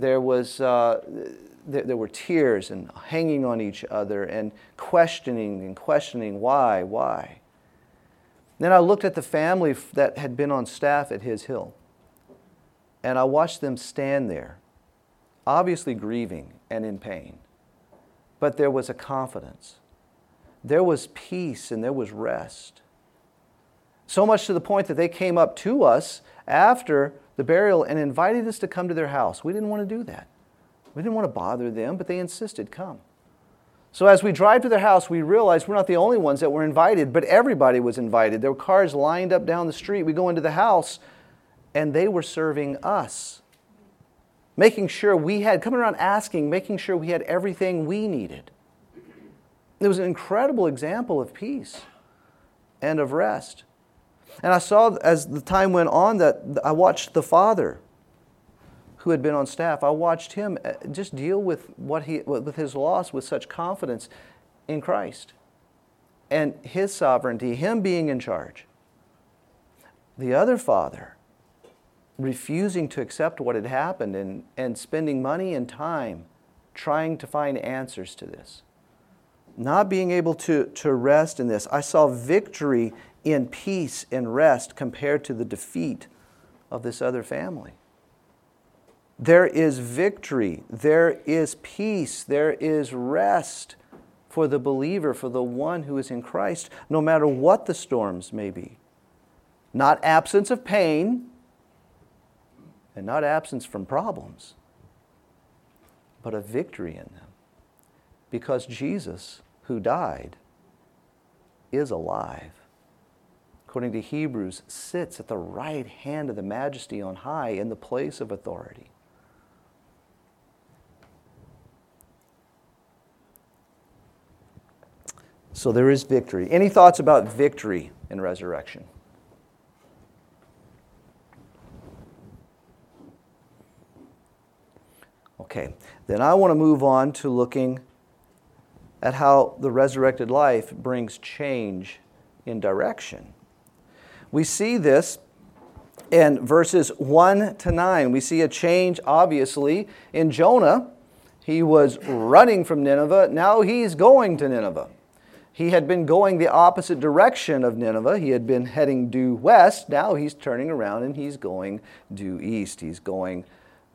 there were tears and hanging on each other and questioning why. Then I looked at the family that had been on staff at His Hill, and I watched them stand there, obviously grieving and in pain, but there was a confidence. There was peace and there was rest. So much to the point that they came up to us after the burial and invited us to come to their house. We didn't want to do that. We didn't want to bother them, but they insisted, come. So as we drive to their house, we realized we're not the only ones that were invited, but everybody was invited. There were cars lined up down the street. We go into the house, and they were serving us, making sure we had, coming around asking, making sure we had everything we needed. It was an incredible example of peace and of rest. And I saw as the time went on that I watched the father who had been on staff. I watched him just deal with his loss with such confidence in Christ and His sovereignty, Him being in charge. The other father refusing to accept what had happened and spending money and time trying to find answers to this. Not being able to rest in this. I saw victory in peace and rest compared to the defeat of this other family. There is victory, there is peace, there is rest for the believer, for the one who is in Christ, no matter what the storms may be. Not absence of pain and not absence from problems, but a victory in them. Because Jesus, who died, is alive. According to Hebrews, sits at the right hand of the Majesty on high in the place of authority. So there is victory. Any thoughts about victory in resurrection? Okay, then I want to move on to looking at how the resurrected life brings change in direction. We see this in verses 1 to 9. We see a change, obviously, in Jonah. He was running from Nineveh. Now he's going to Nineveh. He had been going the opposite direction of Nineveh. He had been heading due west. Now he's turning around and he's going due east. He's going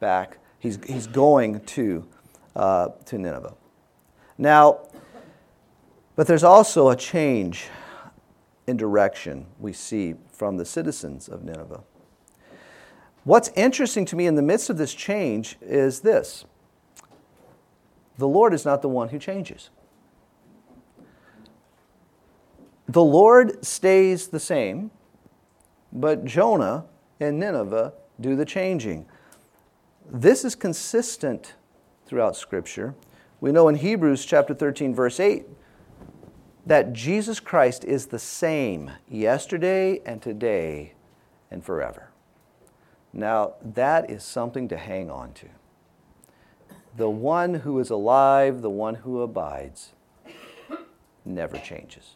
back. He's going to Nineveh. Now, but there's also a change in direction we see from the citizens of Nineveh. What's interesting to me in the midst of this change is this. The Lord is not the one who changes. The Lord stays the same, but Jonah and Nineveh do the changing. This is consistent throughout Scripture. We know in Hebrews chapter 13, verse 8, that Jesus Christ is the same yesterday and today and forever. Now, that is something to hang on to. The one who is alive, the one who abides, never changes.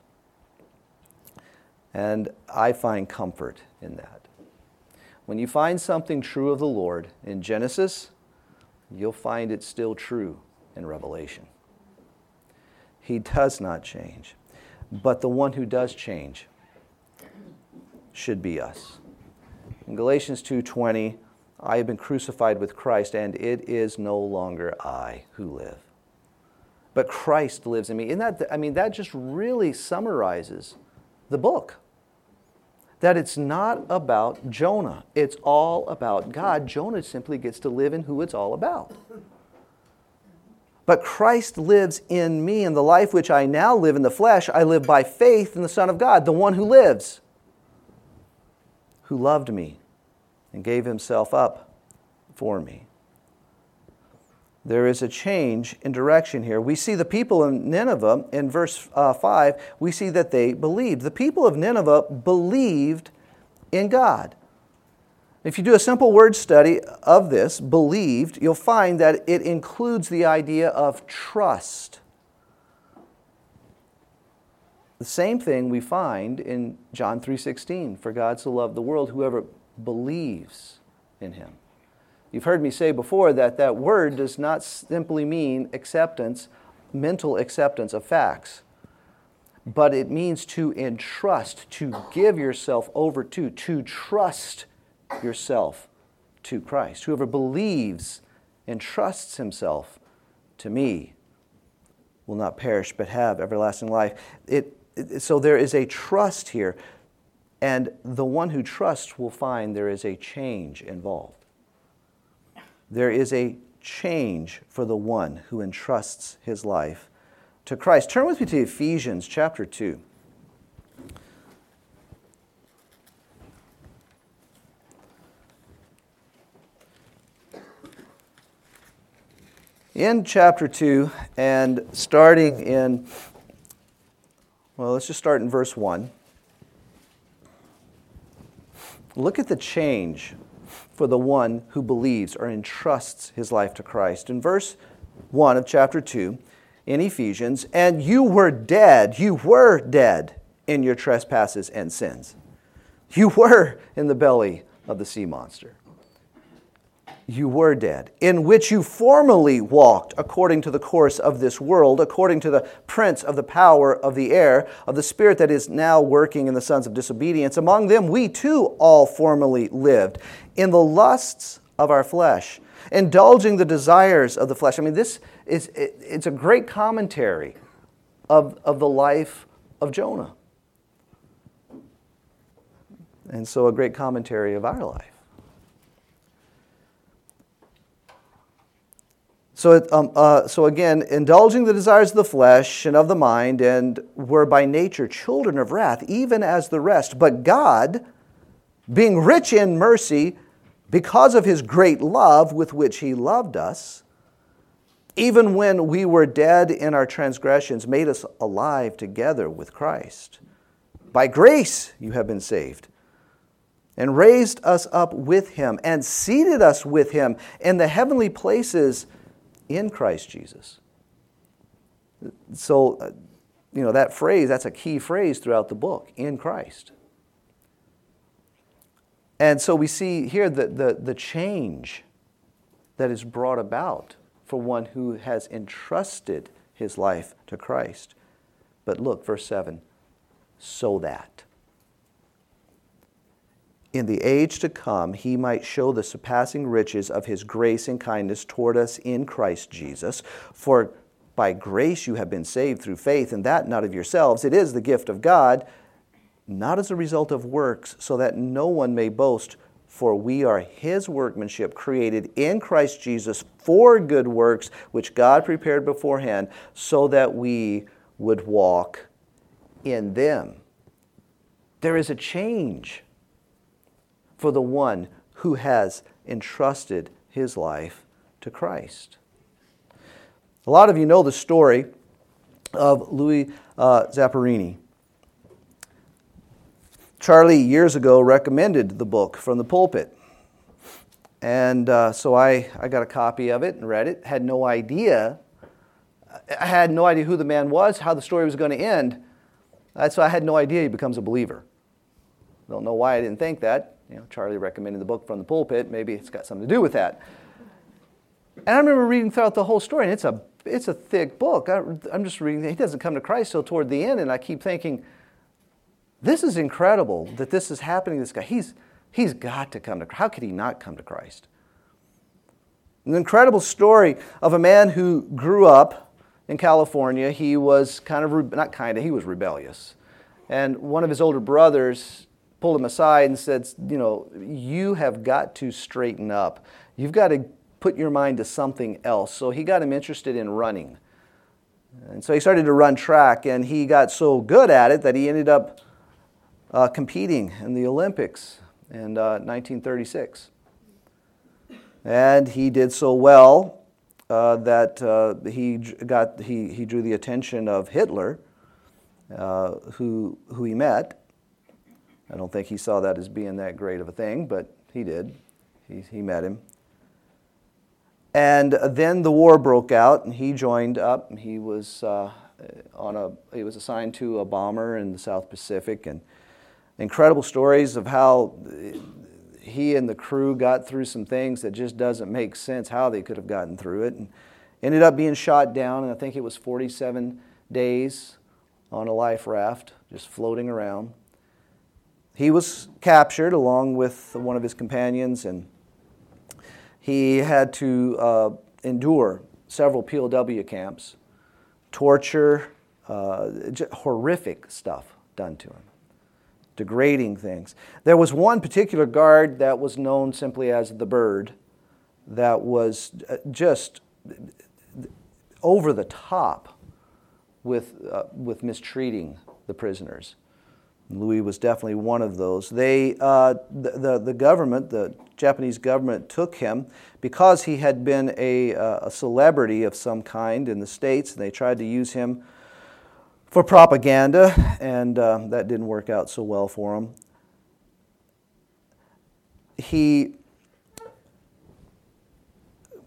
And I find comfort in that. When you find something true of the Lord in Genesis, you'll find it still true in Revelation. He does not change. But the one who does change should be us. In Galatians 2:20, I have been crucified with Christ, and it is no longer I who live, but Christ lives in me. Isn't that, that just really summarizes the book. That it's not about Jonah. It's all about God. Jonah simply gets to live in who it's all about. But Christ lives in me, and the life which I now live in the flesh, I live by faith in the Son of God, the one who lives, who loved me and gave himself up for me. There is a change in direction here. We see the people of Nineveh in verse 5, we see that they believed. The people of Nineveh believed in God. If you do a simple word study of this, believed, you'll find that it includes the idea of trust. The same thing we find in John 3:16, for God so loved the world, whoever believes in him. You've heard me say before that that word does not simply mean acceptance, mental acceptance of facts, but it means to entrust, to give yourself over to trust yourself to Christ. Whoever believes and trusts himself to me will not perish but have everlasting life. So there is a trust here, and the one who trusts will find there is a change involved. There is a change for the one who entrusts his life to Christ. Turn with me to Ephesians chapter 2. In chapter 2 and starting in, well, let's just start in verse 1. Look at the change for the one who believes or entrusts his life to Christ. In verse 1 of chapter 2 in Ephesians, and you were dead in your trespasses and sins. You were in the belly of the sea monster. You were dead, in which you formerly walked according to the course of this world, according to the prince of the power of the air, of the spirit that is now working in the sons of disobedience. Among them we too all formerly lived, in the lusts of our flesh, indulging the desires of the flesh. I mean, it's a great commentary of the life of Jonah. And so a great commentary of our life. So again, indulging the desires of the flesh and of the mind, and were by nature children of wrath, even as the rest. But God, being rich in mercy, because of his great love with which he loved us, even when we were dead in our transgressions, made us alive together with Christ. By grace you have been saved, and raised us up with him, and seated us with him in the heavenly places in Christ Jesus. So, you know, that phrase, that's a key phrase throughout the book, in Christ. And so we see here the change that is brought about for one who has entrusted his life to Christ. But look, verse 7, so that in the age to come, he might show the surpassing riches of his grace and kindness toward us in Christ Jesus. For by grace you have been saved through faith, and that not of yourselves. It is the gift of God, not as a result of works, so that no one may boast. For we are his workmanship, created in Christ Jesus for good works, which God prepared beforehand, so that we would walk in them. There is a change for the one who has entrusted his life to Christ. A lot of you know the story of Louis Zapparini. Charlie, years ago, recommended the book from the pulpit. And so I got a copy of it and read it. I had no idea who the man was, how the story was going to end. So I had no idea he becomes a believer. Don't know why I didn't think that. You know, Charlie recommended the book from the pulpit. Maybe it's got something to do with that. And I remember reading throughout the whole story, and it's a thick book. I'm just reading. He doesn't come to Christ till toward the end, and I keep thinking, this is incredible that this is happening to this guy. He's got to come to Christ. How could he not come to Christ? An incredible story of a man who grew up in California. He was he was rebellious. And one of his older brothers pulled him aside and said, you know, you have got to straighten up. You've got to put your mind to something else. So he got him interested in running. And so he started to run track, and he got so good at it that he ended up competing in the Olympics in 1936. And he did so well that he drew the attention of Hitler, who he met. I don't think he saw that as being that great of a thing, but he did. He met him. And then the war broke out, and he joined up. He was he was assigned to a bomber in the South Pacific, and incredible stories of how he and the crew got through some things that just doesn't make sense how they could have gotten through it. And ended up being shot down, and I think it was 47 days on a life raft, just floating around. He was captured along with one of his companions, and he had to endure several POW camps, torture, horrific stuff done to him, degrading things. There was one particular guard that was known simply as the Bird that was just over the top with mistreating the prisoners. Louis was definitely one of those. They, the government, the Japanese government, took him because he had been a celebrity of some kind in the States, and they tried to use him for propaganda, and that didn't work out so well for him. He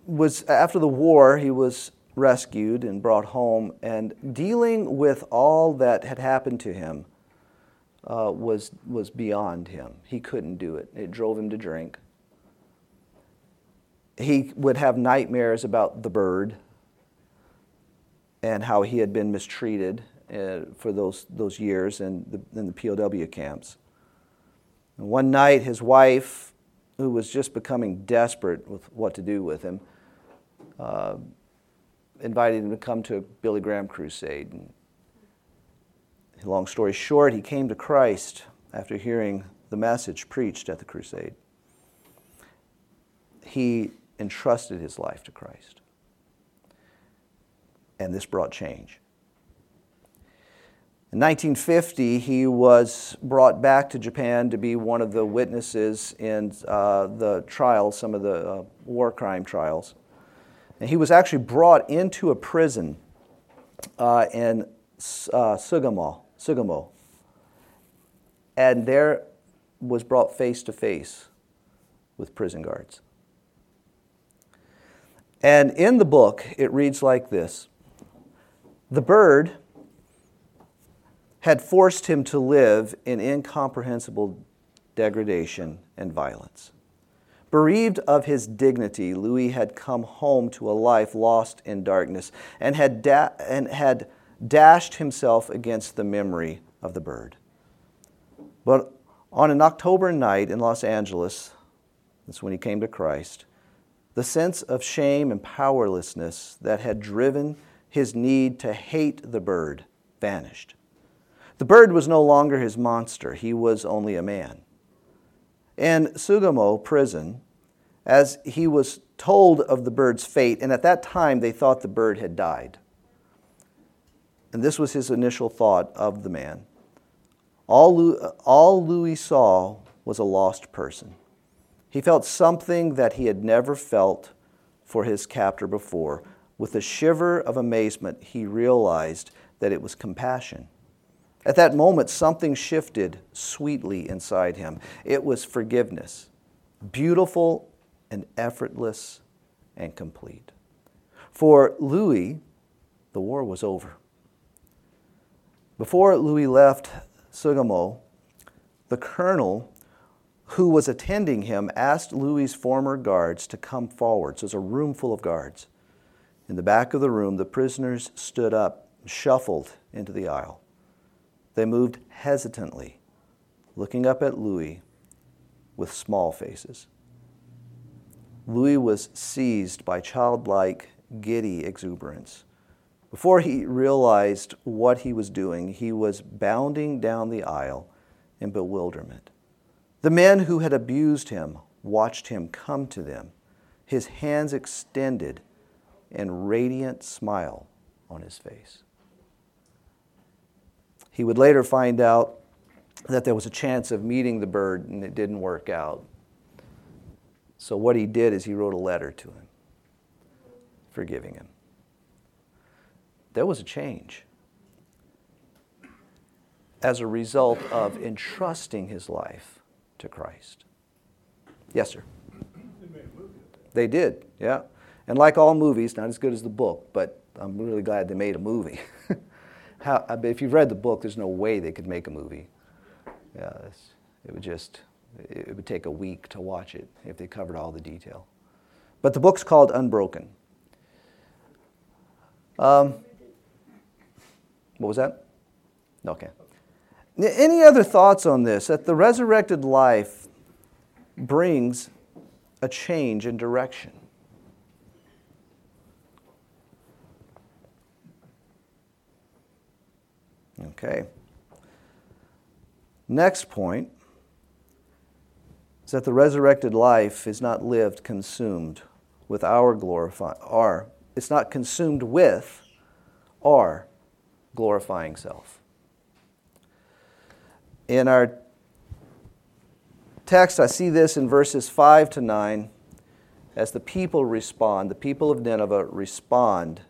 was, after the war, he was rescued and brought home, and dealing with all that had happened to him was beyond him. He couldn't do it. It drove him to drink. He would have nightmares about the Bird and how he had been mistreated for those years in the POW camps. And one night, his wife, who was just becoming desperate with what to do with him, invited him to come to a Billy Graham crusade. And long story short, he came to Christ after hearing the message preached at the crusade. He entrusted his life to Christ. And this brought change. In 1950, he was brought back to Japan to be one of the witnesses in the trials, some of the war crime trials. And he was actually brought into a prison in Sugamo, and there was brought face to face with prison guards. And in the book, it reads like this: the Bird had forced him to live in incomprehensible degradation and violence. Bereaved of his dignity, Louis had come home to a life lost in darkness and had dashed himself against the memory of the Bird. But on an October night in Los Angeles, that's when he came to Christ, the sense of shame and powerlessness that had driven his need to hate the Bird vanished. The Bird was no longer his monster. He was only a man. In Sugamo prison, as he was told of the Bird's fate, and at that time they thought the Bird had died, and this was his initial thought of the man, all Louis saw was a lost person. He felt something that he had never felt for his captor before. With a shiver of amazement, he realized that it was compassion. At that moment, something shifted sweetly inside him. It was forgiveness, beautiful and effortless and complete. For Louis, the war was over. Before Louis left Sugamo, the colonel who was attending him asked Louis's former guards to come forward. So there's a room full of guards. In the back of the room, the prisoners stood up, shuffled into the aisle. They moved hesitantly, looking up at Louis with small faces. Louis was seized by childlike, giddy exuberance. Before he realized what he was doing, he was bounding down the aisle in bewilderment. The men who had abused him watched him come to them, his hands extended and radiant smile on his face. He would later find out that there was a chance of meeting the Bird, and it didn't work out. So what he did is he wrote a letter to him, forgiving him. There was a change as a result of entrusting his life to Christ. Yes, sir? They did, yeah. And like all movies, not as good as the book, but I'm really glad they made a movie. If you've read the book, there's no way they could make a movie. Yeah, it would just It would take a week to watch it if they covered all the detail. But the book's called Unbroken. What was that? Okay. Any other thoughts on this? That the resurrected life brings a change in direction. Okay. Next point is that the resurrected life is not lived consumed with our glorifying self. In our text, I see this in verses 5 to 9 as the people respond, the people of Nineveh respond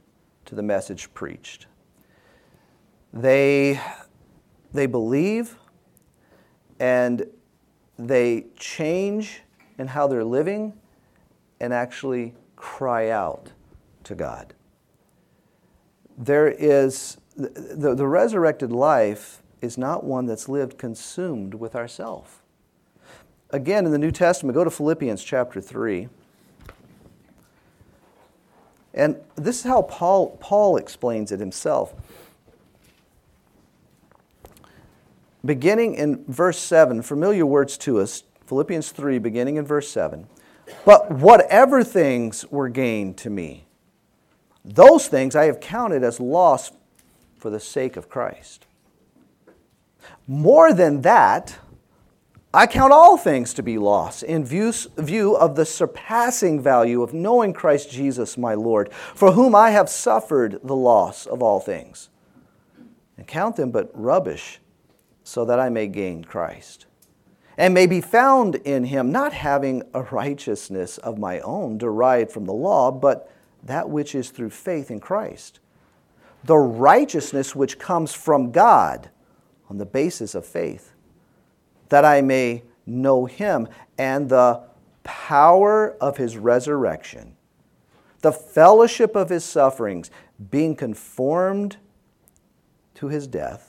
to the message preached. They believe and they change in how they're living and actually cry out to God. There is the resurrected life is not one that's lived consumed with ourselves. Again, in the New Testament, go to Philippians chapter 3. And this is how Paul explains it himself. Beginning in verse 7, familiar words to us, Philippians 3, beginning in verse 7. But whatever things were gained to me, those things I have counted as loss for the sake of Christ. More than that, I count all things to be lost in view of the surpassing value of knowing Christ Jesus my Lord, for whom I have suffered the loss of all things, and count them but rubbish, so that I may gain Christ, and may be found in him, not having a righteousness of my own derived from the law, but that which is through faith in Christ, the righteousness which comes from God on the basis of faith, that I may know him and the power of his resurrection, the fellowship of his sufferings, being conformed to his death,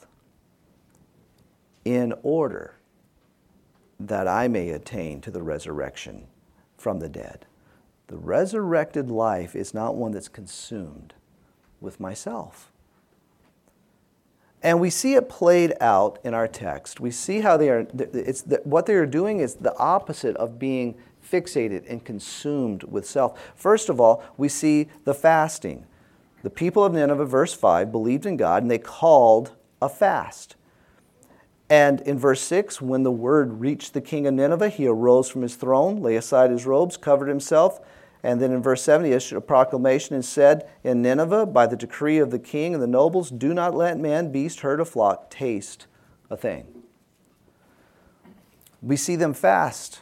in order that I may attain to the resurrection from the dead. The resurrected life is not one that's consumed with myself. And we see it played out in our text. We see how what they are doing is the opposite of being fixated and consumed with self. First of all, we see the fasting. The people of Nineveh, verse 5, believed in God and they called a fast. And in verse 6, when the word reached the king of Nineveh, he arose from his throne, laid aside his robes, covered himself. And then in verse 7, he issued a proclamation and said, in Nineveh, by the decree of the king and the nobles, do not let man, beast, herd, or flock taste a thing. We see them fast.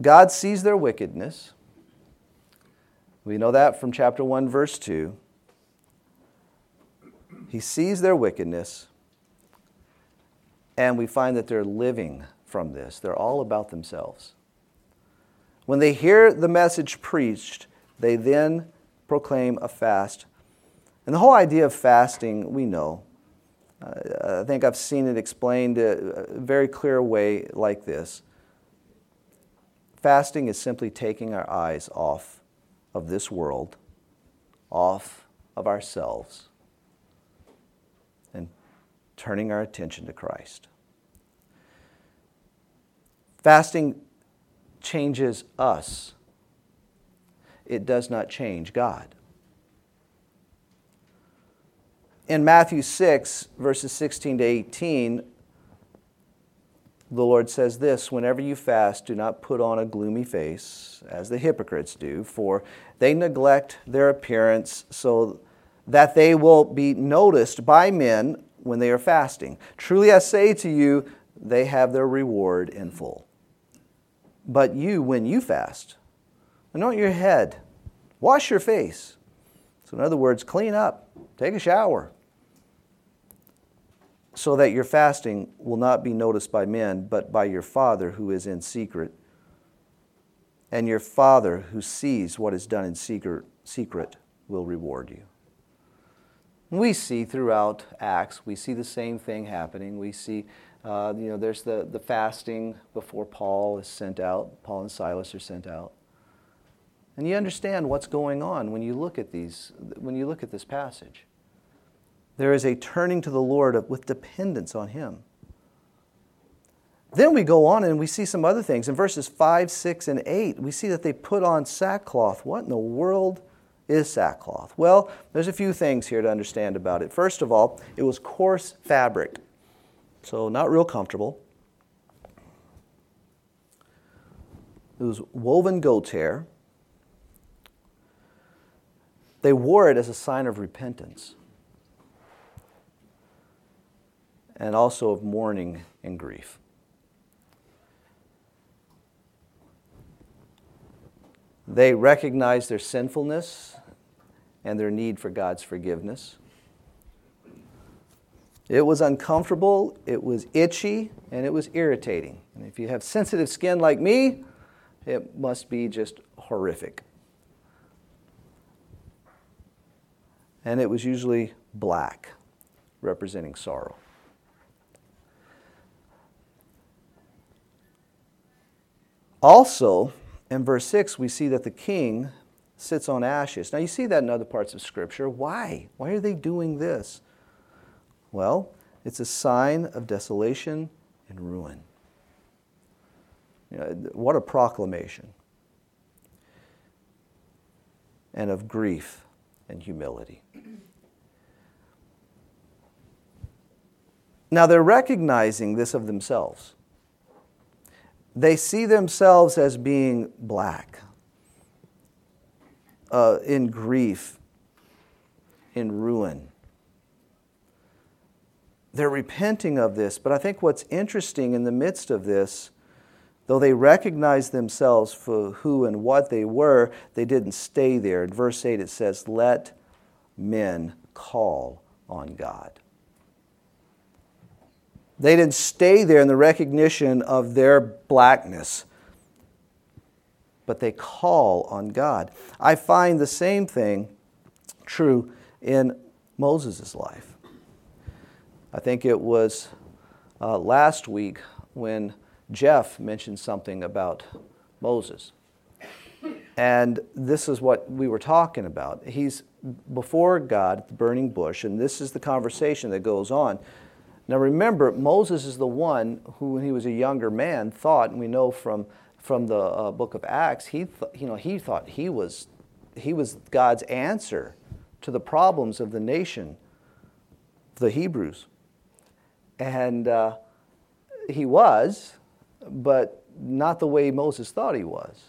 God sees their wickedness. We know that from chapter 1, verse 2. He sees their wickedness, and we find that they're living from this. They're all about themselves. When they hear the message preached, they then proclaim a fast. And the whole idea of fasting, we know. I think I've seen it explained a very clear way like this. Fasting is simply taking our eyes off of this world, off of ourselves, turning our attention to Christ. Fasting changes us. It does not change God. In Matthew 6, verses 16 to 18, the Lord says this, whenever you fast, do not put on a gloomy face, as the hypocrites do, for they neglect their appearance so that they will be noticed by men when they are fasting. Truly I say to you, they have their reward in full. But you, when you fast, anoint your head, wash your face. So in other words, clean up, take a shower, so that your fasting will not be noticed by men, but by your Father who is in secret. And your Father who sees what is done in secret will reward you. We see throughout Acts, we see the same thing happening. We see There's the fasting before Paul is sent out. Paul and Silas are sent out. And you understand what's going on when you look at these, when you look at this passage. There is a turning to the Lord with dependence on Him. Then we go on and we see some other things. In verses 5, 6, and 8, we see that they put on sackcloth. What in the world is sackcloth? Well, there's a few things here to understand about it. First of all, it was coarse fabric, so not real comfortable. It was woven goat's hair. They wore it as a sign of repentance and also of mourning and grief. They recognized their sinfulness and their need for God's forgiveness. It was uncomfortable, it was itchy, and it was irritating. And if you have sensitive skin like me, it must be just horrific. And it was usually black, representing sorrow. Also, in verse 6, we see that the king sits on ashes. Now, you see that in other parts of Scripture. Why? Why are they doing this? Well, it's a sign of desolation and ruin. You know, what a proclamation. And of grief and humility. Now, they're recognizing this of themselves. They see themselves as being black, in grief, in ruin. They're repenting of this, but I think what's interesting in the midst of this, though they recognized themselves for who and what they were, they didn't stay there. In verse 8 it says, "Let men call on God." They didn't stay there in the recognition of their blackness, but they call on God. I find the same thing true in Moses' life. I think it was last week when Jeff mentioned something about Moses. And this is what we were talking about. He's before God at the burning bush, and this is the conversation that goes on. Now remember, Moses is the one who, when he was a younger man, thought, and we know from the book of Acts, he thought he was God's answer to the problems of the nation, the Hebrews, and he was, but not the way Moses thought he was.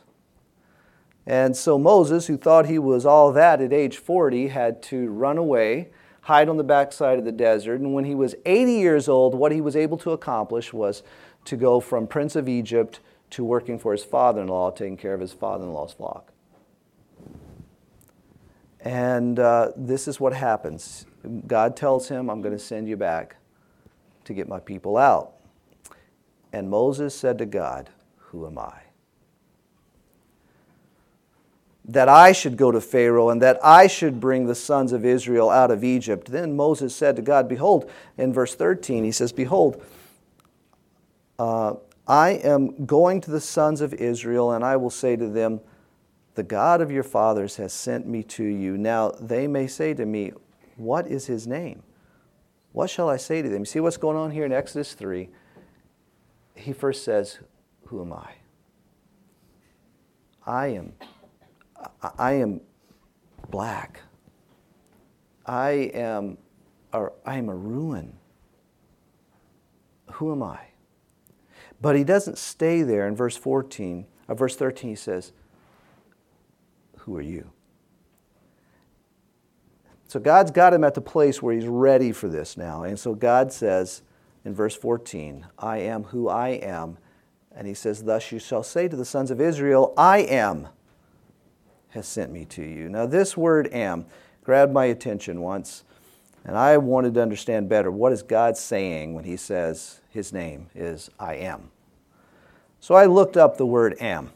And so Moses, who thought he was all that at age 40, had to run away, hide on the backside of the desert. And when he was 80 years old, what he was able to accomplish was to go from prince of Egypt to working for his father-in-law, taking care of his father-in-law's flock. And this is what happens. God tells him, "I'm going to send you back to get my people out." And Moses said to God, "Who am I, that I should go to Pharaoh, and that I should bring the sons of Israel out of Egypt?" Then Moses said to God, "Behold," in verse 13, he says, "Behold, I am going to the sons of Israel, and I will say to them, 'The God of your fathers has sent me to you.' Now they may say to me, 'What is his name?' What shall I say to them?" You see what's going on here in Exodus 3? He first says, "Who am I? I am black. I am a ruin. Who am I?" But he doesn't stay there. In verse 13, he says, "Who are you?" So God's got him at the place where he's ready for this now. And so God says in verse 14, "I am who I am." And he says, "Thus you shall say to the sons of Israel, 'I am has sent me to you.'" Now this word "am" grabbed my attention once, and I wanted to understand better, what is God saying when he says his name is "I am"? So I looked up the word "am,"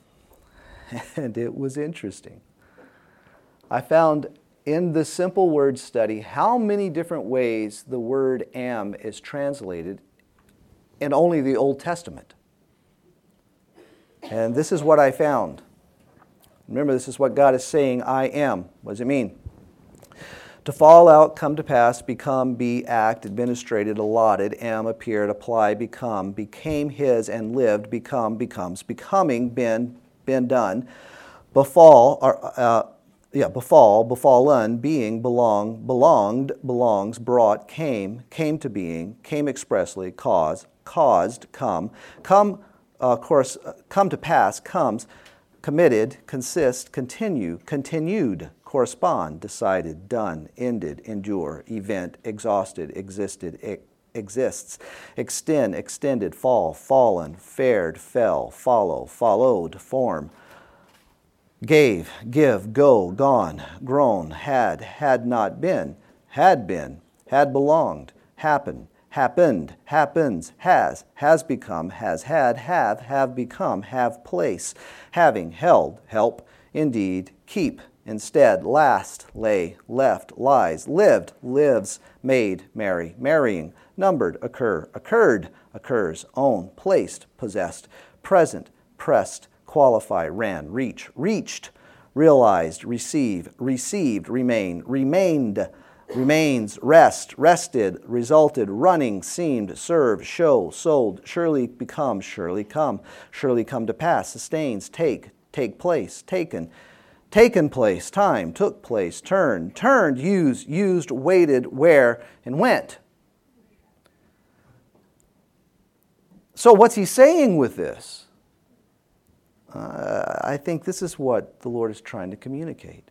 and it was interesting. I found in the simple word study how many different ways the word "am" is translated in only the Old Testament. And this is what I found. Remember, this is what God is saying, I am. What does it mean? To fall out, come to pass, become, be, act, administrated, allotted, am, appeared, apply, become, became his, and lived, become, becomes, becoming, been done, befall, befallen, being, belong, belonged, belongs, brought, came to being, came expressly, cause, caused, come, of course, come to pass, comes, committed, consist, continue, continued, correspond, decided, done, ended, endure, event, exhausted, existed, exists, extend, extended, fall, fallen, fared, fell, follow, followed, form, gave, give, go, gone, grown, had not been, had belonged, happen, happened, happens, has become, has had, have become, have place, having, held, help, indeed, keep, instead, last, lay, left, lies, lived, lives, made, marry, marrying, numbered, occur, occurred, occurs, own, placed, possessed, present, pressed, qualify, ran, reach, reached, realized, receive, received, remain, remained, remains, rest, rested, resulted, running, seemed, serve, show, sold, surely become, surely come to pass, sustains, take place, taken place, time, took place, turned, used, waited, where, and went. So what's he saying with this? I think this is what the Lord is trying to communicate.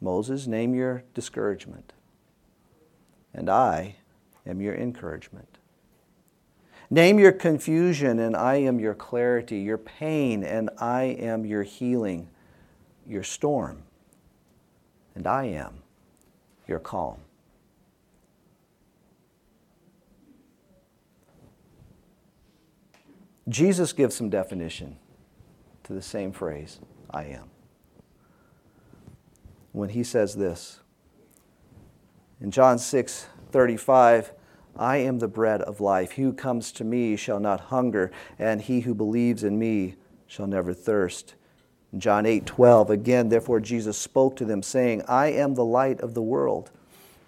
Moses, name your discouragement, and I am your encouragement. Name your confusion, and I am your clarity, your pain, and I am your healing, your storm, and I am your calm. Jesus gives some definition to the same phrase, I am, when he says this. In John 6:35, I am the bread of life. He who comes to me shall not hunger, and he who believes in me shall never thirst. In John 8:12, again, therefore Jesus spoke to them, saying, I am the light of the world,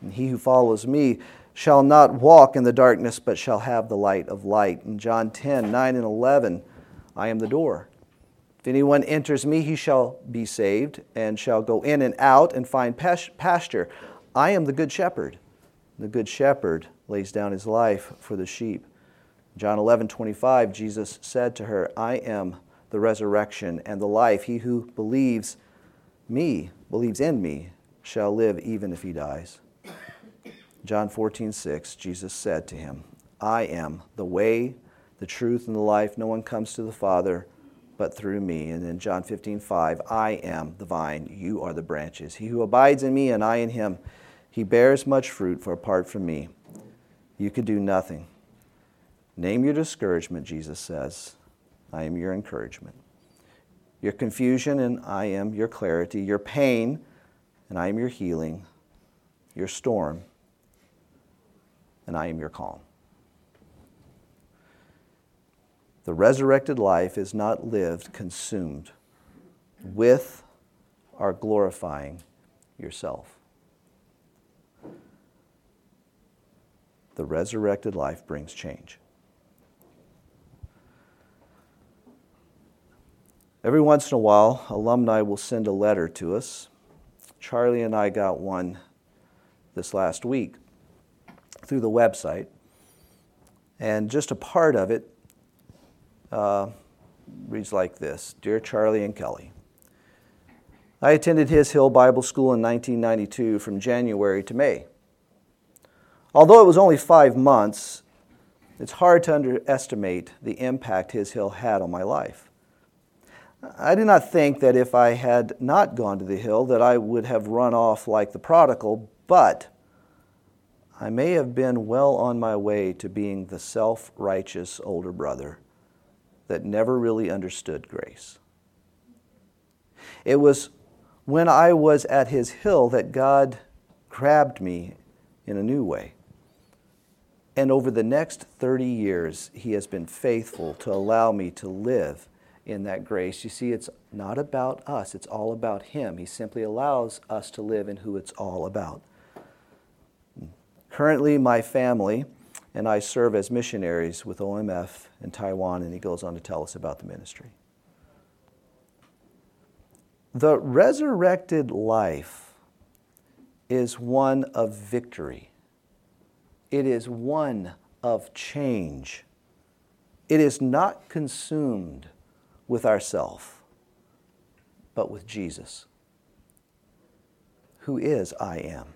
and he who follows me shall not walk in the darkness, but shall have the light of light. In John 10:9 and 11, I am the door. If anyone enters me, he shall be saved, and shall go in and out and find pasture. I am the good shepherd. The good shepherd lays down his life for the sheep. John 11:25, Jesus said to her, I am the resurrection and the life. He who believes in me, shall live even if he dies. John 14:6, Jesus said to him, I am the way, the truth, and the life. No one comes to the Father but through me. And then John 15:5, I am the vine, you are the branches. He who abides in me and I in him, he bears much fruit, for apart from me, you could do nothing. Name your discouragement, Jesus says. I am your encouragement. Your confusion, and I am your clarity. Your pain, and I am your healing. Your storm, and I am your calm. The resurrected life is not lived consumed with or glorifying yourself. The resurrected life brings change. Every once in a while, alumni will send a letter to us. Charlie and I got one this last week through the website. And just a part of it reads like this. Dear Charlie and Kelly, I attended His Hill Bible School in 1992 from January to May. Although it was only 5 months, it's hard to underestimate the impact His Hill had on my life. I do not think that if I had not gone to the Hill that I would have run off like the prodigal, but I may have been well on my way to being the self-righteous older brother that never really understood grace. It was when I was at His Hill that God grabbed me in a new way. And over the next 30 years, he has been faithful to allow me to live in that grace. You see, it's not about us. It's all about him. He simply allows us to live in who it's all about. Currently, my family and I serve as missionaries with OMF in Taiwan, and he goes on to tell us about the ministry. The resurrected life is one of victory. It is one of change. It is not consumed with ourself, but with Jesus, who is I am.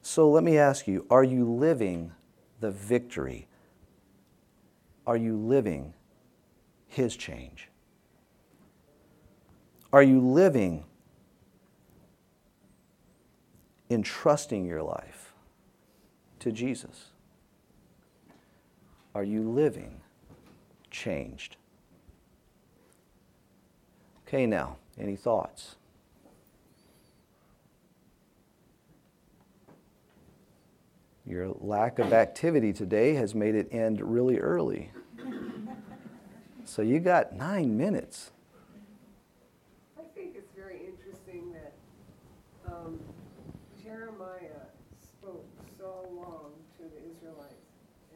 So let me ask you, are you living the victory? Are you living his change? Are you living in trusting your life to Jesus? Are you living changed? Okay, now, any thoughts? Your lack of activity today has made it end really early. So you got 9 minutes. I think it's very interesting that Jeremiah spoke so long to the Israelites,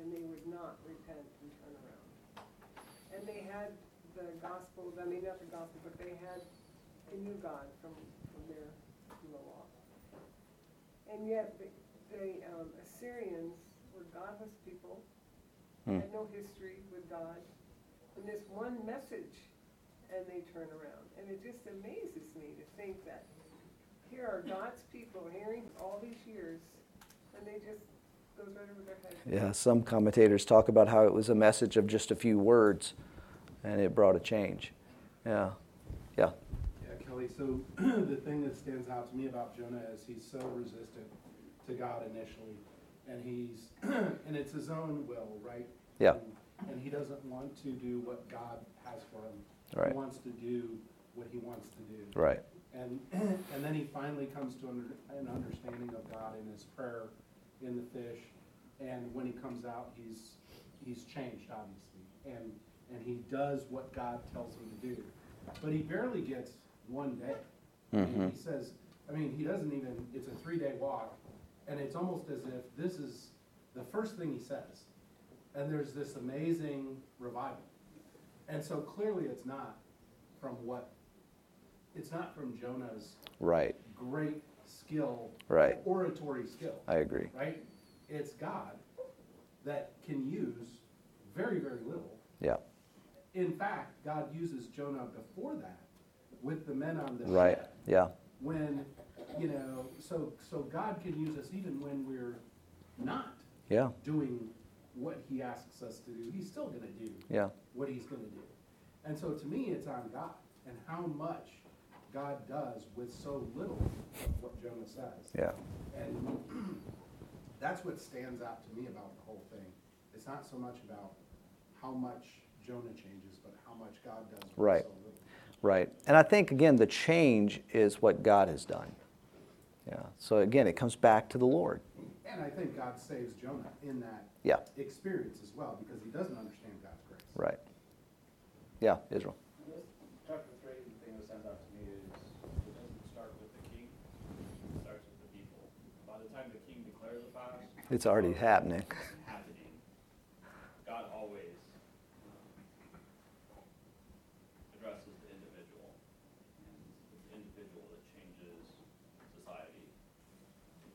and they would not repent and turn around. And they had the gospel, I mean, not the gospel, but they had a new God from the law. And yet the Assyrians were godless people, had no history with God, and this one message, and they turn around. And it just amazes me to think that here are God's people hearing all these years, and they just go right over their heads. Yeah, some commentators talk about how it was a message of just a few words, and it brought a change. Yeah. Yeah, Kelly, so the thing that stands out to me about Jonah is he's so resistant to God initially, and it's his own will, right? Yeah. And he doesn't want to do what God has for him. Right. He wants to do what he wants to do. Right. And then he finally comes to an understanding of God in his prayer, in the fish, and when he comes out, he's changed, obviously. And he does what God tells him to do. But he barely gets one day. Mm-hmm. And he says, he doesn't even, it's a 3-day walk, and it's almost as if this is the first thing he says. And there's this amazing revival. And so clearly it's not from Jonah's right. great skill, right. oratory skill. I agree. Right? It's God that can use very, very little. Yeah. In fact, God uses Jonah before that with the men on the ship. Right, yeah. When, so God can use us even when we're not doing what he asks us to do. He's still going to do what he's going to do. And so to me, it's on God and how much God does with so little of what Jonah says. Yeah. And that's what stands out to me about the whole thing. It's not so much about how much Jonah changes, but how much God does with so little. Right. And I think, again, the change is what God has done. Yeah. So, again, it comes back to the Lord. And I think God saves Jonah in that experience as well, because he doesn't understand God's grace. Right. Yeah, Israel. This chapter 3 thing that stands out to me is it doesn't start with the king. It starts with the people. By the time the king declares the fast, it's already happening. God always addresses the individual, and it's the individual that changes society,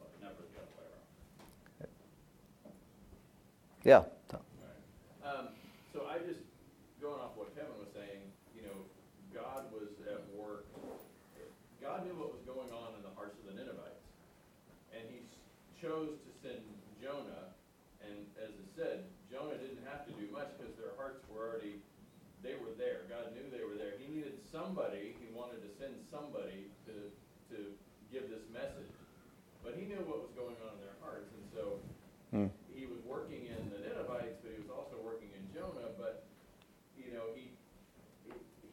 but never the other way around. Yeah. Right. So I just, going off what Kevin was saying, God was at work. God knew what was going on in the hearts of the Ninevites, and he chose to send Jonah, and as it said, Jonah didn't have to do much because their hearts were already, they were there. God knew they were there. He needed somebody. He wanted to send somebody to give this message. But he knew what was going on in their hearts. And so he was working in the Ninevites, but he was also working in Jonah. But,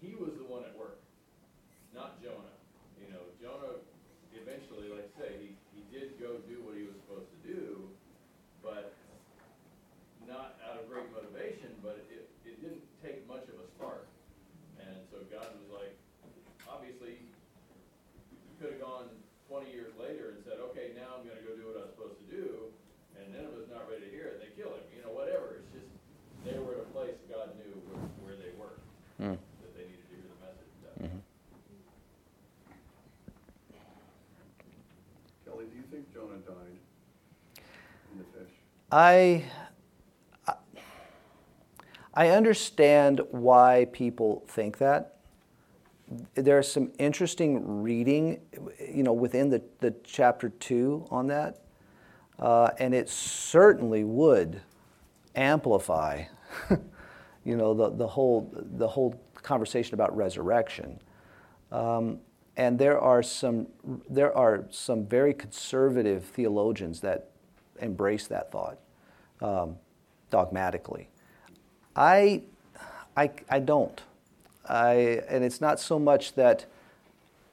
he was the one at work, not Jonah. Jonah eventually, like I say, he did go do what he was supposed to do, but I understand why people think that. There's some interesting reading, within the chapter 2 on that, and it certainly would amplify, the whole conversation about resurrection. And there are some very conservative theologians that embrace that thought dogmatically. I don't. And it's not so much that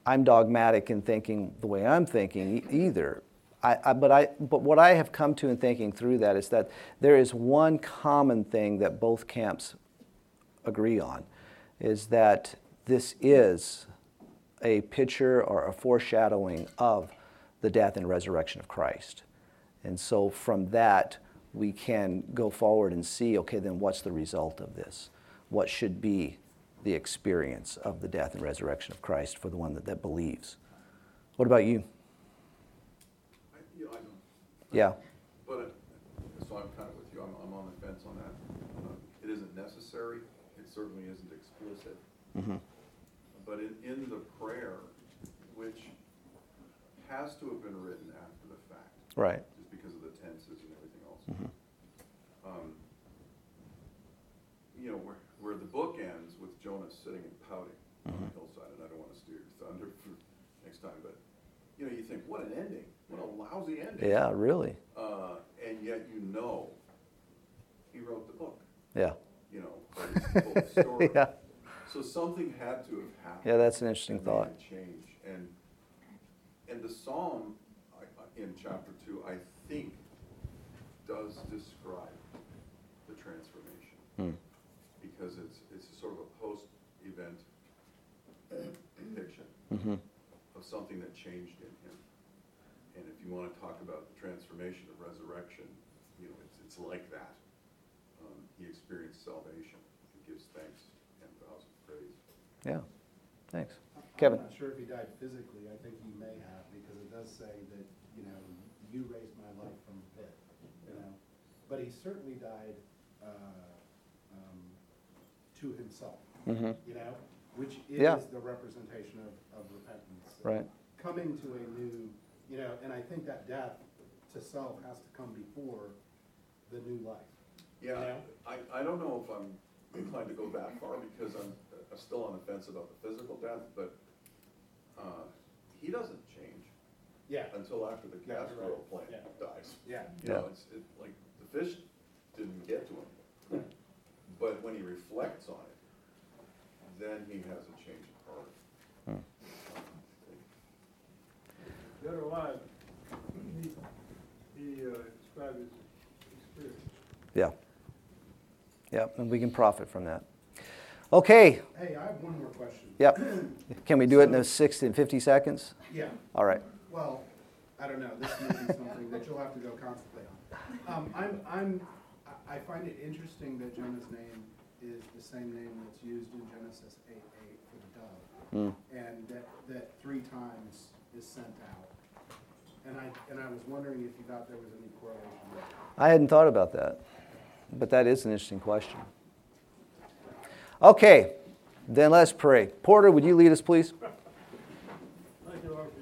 I'm dogmatic in thinking the way I'm thinking either. But what I have come to in thinking through that is that there is one common thing that both camps agree on, is that this is a picture or a foreshadowing of the death and resurrection of Christ. And so from that, we can go forward and see, okay, then what's the result of this? What should be the experience of the death and resurrection of Christ for the one that believes? What about you? I don't. Yeah. So I'm kind of with you. I'm on the fence on that. It isn't necessary. It certainly isn't explicit. Mm-hmm. But in the prayer, which has to have been written after the fact. Right. Just because of the tenses and everything else. Mm-hmm. Where the book ends with Jonah sitting and pouting on the hillside, and I don't want to steer your thunder for next time, but you think, what an ending, what a lousy ending. Yeah, really. And yet he wrote the book. Yeah. But it's the whole story. Yeah. So something had to have happened. Yeah, that's an interesting thought. Change. And the psalm in chapter 2, I think, does describe the transformation. Mm. Because it's a sort of a post-event depiction mm-hmm. of something that changed in him. And if you want to talk about the transformation of resurrection, it's like that. He experienced salvation. He gives thanks and vows of praise. Yeah. Thanks. Kevin. I'm not sure if he died physically. I think he may have, because it does say that, you raised my life from the pit. But he certainly died... to himself, mm-hmm. Which is the representation of repentance. Right. Coming to a new, and I think that death to self has to come before the new life. Yeah, I don't know if I'm inclined to go that far, because I'm still on the fence about the physical death, but he doesn't change until after the casserole plant dies. Yeah. It's like the fish didn't get to him. Right. But when he reflects on it, then he has a change of heart. Hmm. The other line, he described his experience. Yeah. Yeah, and we can profit from that. Okay. Hey, I have one more question. Yeah. Can we do it in those 60 and 50 seconds? Yeah. All right. Well, I don't know. This may be something that you'll have to go contemplate on. I find it interesting that Jonah's name is the same name that's used in Genesis 8:8 for the dove, and that three times is sent out. And I was wondering if you thought there was any correlation there. I hadn't thought about that, but that is an interesting question. Okay, then let's pray. Porter, would you lead us, please?